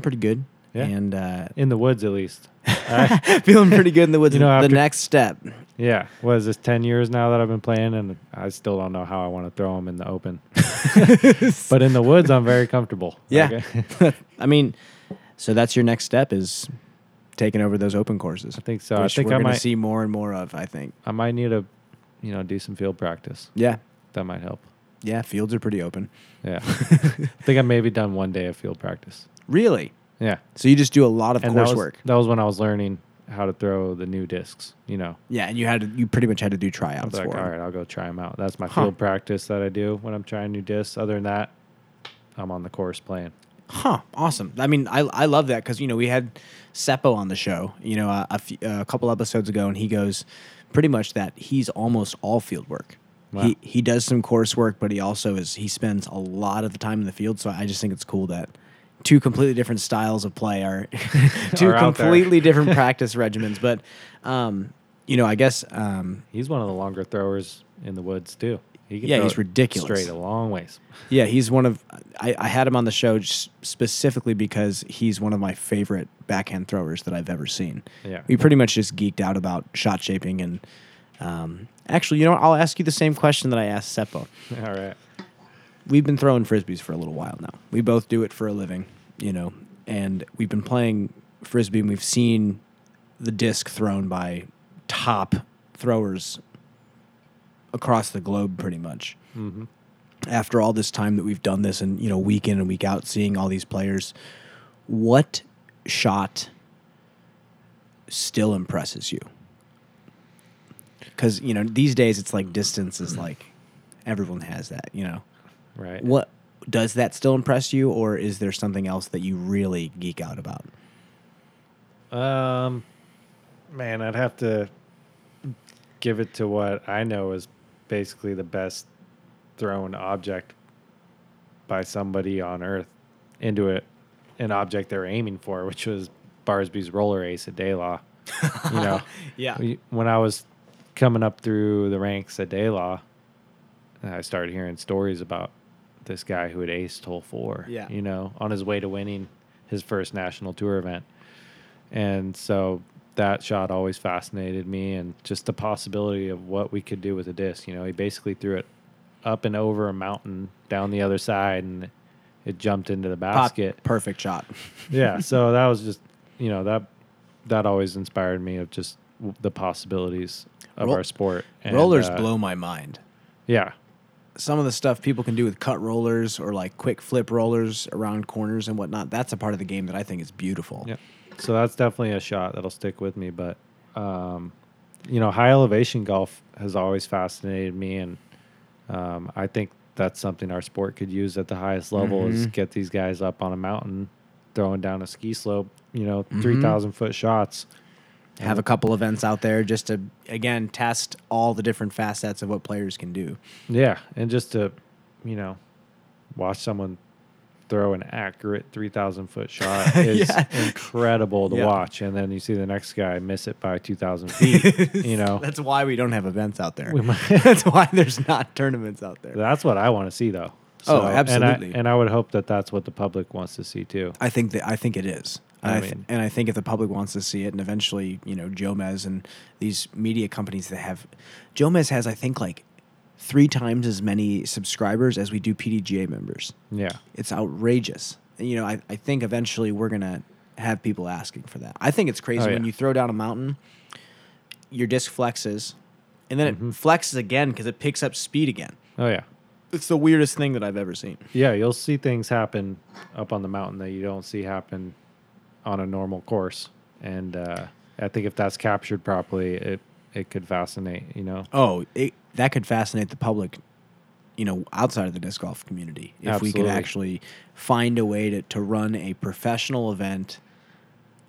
pretty good. Yeah. And, in the woods, at least. Feeling pretty good in the woods. You know, after, the next step. Yeah. What is this, 10 years now that I've been playing, and I still don't know how I want to throw them in the Open. But in the woods, I'm very comfortable. Yeah. Okay. I mean, so that's your next step is... taking over those open courses. I think so. Which I think we're going to see more and more of, I think. I might need to, you know, do some field practice. Yeah. That might help. Yeah, fields are pretty open. Yeah. I think I maybe done one day of field practice. Really? Yeah. So you just do a lot of coursework. That was when I was learning how to throw the new discs, you know. Yeah, and you pretty much had to do tryouts for them. All right, I'll go try them out. That's my field practice that I do when I'm trying new discs. Other than that, I'm on the course playing. Huh. Awesome. I mean, I love that because, you know, we had Seppo on the show, you know, a couple episodes ago, and he goes pretty much that he's almost all field work. Wow. He does some coursework, but he also he spends a lot of the time in the field. So I just think it's cool that two completely different styles of play are two completely different practice regimens. But, you know, I guess he's one of the longer throwers in the woods, too. Yeah, he's ridiculous. Straight a long ways. Yeah, he's one of... I had him on the show specifically because he's one of my favorite backhand throwers that I've ever seen. Yeah. We pretty much just geeked out about shot shaping and... actually, you know what? I'll ask you the same question that I asked Seppo. All right. We've been throwing Frisbees for a little while now. We both do it for a living, you know, and we've been playing Frisbee, and we've seen the disc thrown by top throwers across the globe, pretty much. Mm-hmm. After all this time that we've done this, and you know, week in and week out, seeing all these players, what shot still impresses you? Because you know, these days it's like distance is like everyone has that, you know. Right. What does that still impress you, or is there something else that you really geek out about? Man, I'd have to give it to what I know is basically the best thrown object by somebody on earth into an object they're aiming for, which was Barsby's roller ace at Delaw. You know, yeah. When I was coming up through the ranks at Delaw, I started hearing stories about this guy who had aced hole 4, yeah, you know, on his way to winning his first national tour event. And so that shot always fascinated me, and just the possibility of what we could do with a disc. You know, he basically threw it up and over a mountain, down the other side, and it jumped into the basket. Perfect shot. Yeah, so that was just, you know, that always inspired me of just the possibilities of our sport. And, rollers blow my mind. Yeah. Some of the stuff people can do with cut rollers or, like, quick flip rollers around corners and whatnot, that's a part of the game that I think is beautiful. Yeah. So that's definitely a shot that'll stick with me. But, you know, high elevation golf has always fascinated me. And I think that's something our sport could use at the highest level, is get these guys up on a mountain, throwing down a ski slope, you know, 3,000-foot shots. Have a couple events out there just to, again, test all the different facets of what players can do. Yeah, and just to, you know, watch someone throw an accurate 3,000-foot shot is incredible to watch. And then you see the next guy miss it by 2,000 feet, you know. That's why we don't have events out there. That's why there's not tournaments out there. That's what I want to see, though. So, oh, absolutely. And I would hope that that's what the public wants to see, too. I think it is. And I think if the public wants to see it, and eventually, you know, Jomez and these media companies that have... Jomez has, I think, like 3 times as many subscribers as we do PDGA members. Yeah. It's outrageous. You know, I think eventually we're going to have people asking for that. I think it's crazy when you throw down a mountain, your disc flexes, and then it flexes again because it picks up speed again. Oh, yeah. It's the weirdest thing that I've ever seen. Yeah, you'll see things happen up on the mountain that you don't see happen on a normal course. And I think if that's captured properly, it could fascinate, you know. Oh, that could fascinate the public, you know, outside of the disc golf community. If Absolutely. We could actually find a way to run a professional event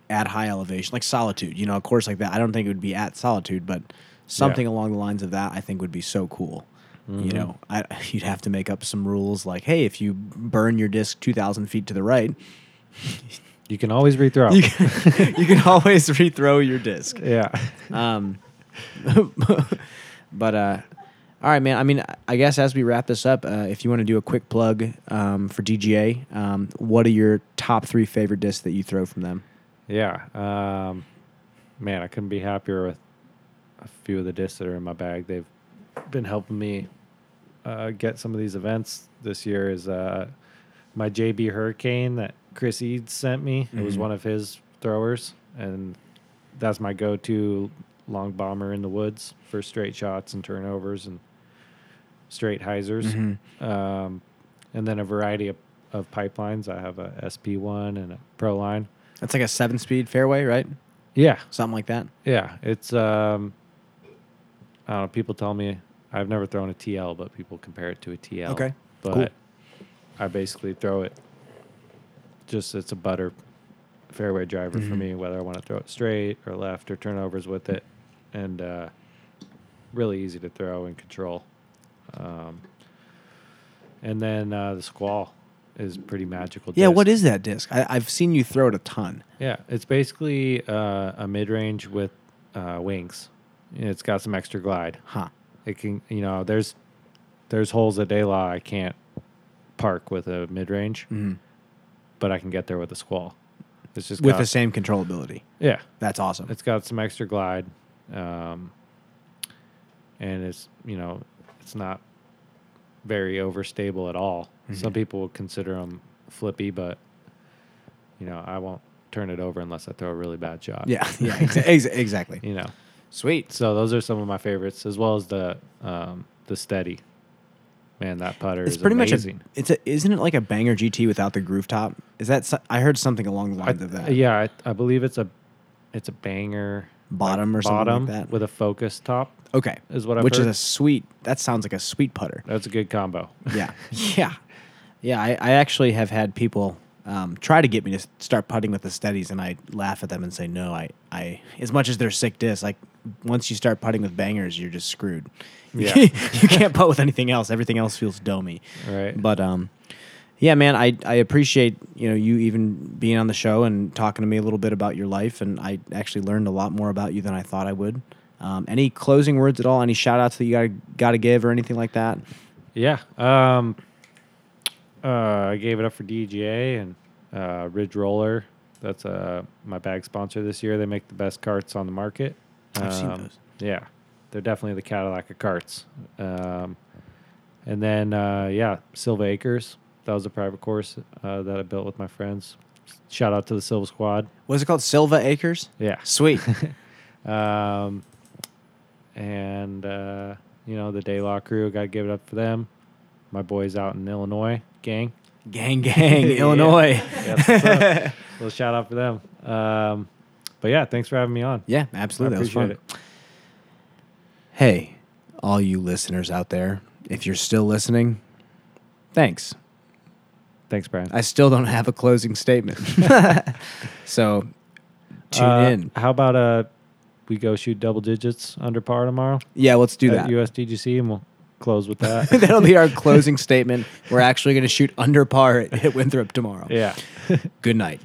at high elevation, like Solitude, you know, a course like that. I don't think it would be at Solitude, but something along the lines of that I think would be so cool. Mm-hmm. You know, you'd have to make up some rules like, hey, if you burn your disc 2,000 feet to the right... You can always rethrow. You can always rethrow your disc. Yeah. But, all right, man. I mean, I guess as we wrap this up, if you want to do a quick plug for DGA, what are your top three favorite discs that you throw from them? Yeah. Man, I couldn't be happier with a few of the discs that are in my bag. They've been helping me get some of these events this year. Is my JB Hurricane that Chris Eads sent me. It was one of his throwers, and that's my go-to long bomber in the woods for straight shots and turnovers and straight hyzers. Mm-hmm. And then a variety of pipelines. I have a SP1 and a Pro Line. That's like a 7-speed fairway, right? Yeah. Something like that. Yeah. It's, I don't know, people tell me, I've never thrown a TL, but people compare it to a TL. Okay. But cool. I basically throw it. Just it's a butter fairway driver for me, whether I want to throw it straight or left or turnovers with it, and really easy to throw and control. And then the Squall is pretty magical. Yeah, disc. What is that disc? I've seen you throw it a ton. Yeah, it's basically a mid-range with wings. It's got some extra glide. Huh. It can, you know, there's holes at De La I can't park with a mid-range. Mm-hmm. But I can get there with a Squall. It's just with the same controllability. Yeah. That's awesome. It's got some extra glide. And it's, you know, it's not very overstable at all. Mm-hmm. Some people will consider them flippy, but, you know, I won't turn it over unless I throw a really bad shot. Yeah. Yeah. Exactly. You know. Sweet. So those are some of my favorites, as well as the Steady. Man, that putter is pretty amazing. Much isn't it like a Banger GT without the groove top? Is that I heard something along the lines of that? Yeah, I believe it's a Banger bottom or something like that with a focus top. Okay, is what I've heard. Which is a sweet. That sounds like a sweet putter. That's a good combo. Yeah, yeah. I actually have had people try to get me to start putting with the Steadies, and I laugh at them and say, no. I as much as they're sick discs, like once you start putting with Bangers, you're just screwed. Yeah. You can't putt with anything else. Everything else feels domey. Right. But yeah, man, I appreciate, you know, you even being on the show and talking to me a little bit about your life, and I actually learned a lot more about you than I thought I would. Any closing words at all? Any shout outs that you gotta give or anything like that? Yeah. I gave it up for DGA and Ridge Roller. That's my bag sponsor this year. They make the best carts on the market. I've seen those. Yeah. They're definitely the Cadillac of carts. And then, Silva Acres. That was a private course that I built with my friends. Shout out to the Silva Squad. Was it called Silva Acres? Yeah. Sweet. And, you know, the De La crew, got to give it up for them. My boys out in Illinois. Gang, Illinois. That's what's up. Little shout out for them. But, yeah, thanks for having me on. Yeah, absolutely. That was fun. Hey, all you listeners out there, if you're still listening, thanks. Thanks, Brian. I still don't have a closing statement. So tune in. How about we go shoot double digits under par tomorrow? Yeah, let's do that. USDGC, and we'll close with that. That'll be our closing statement. We're actually going to shoot under par at Winthrop tomorrow. Yeah. Good night.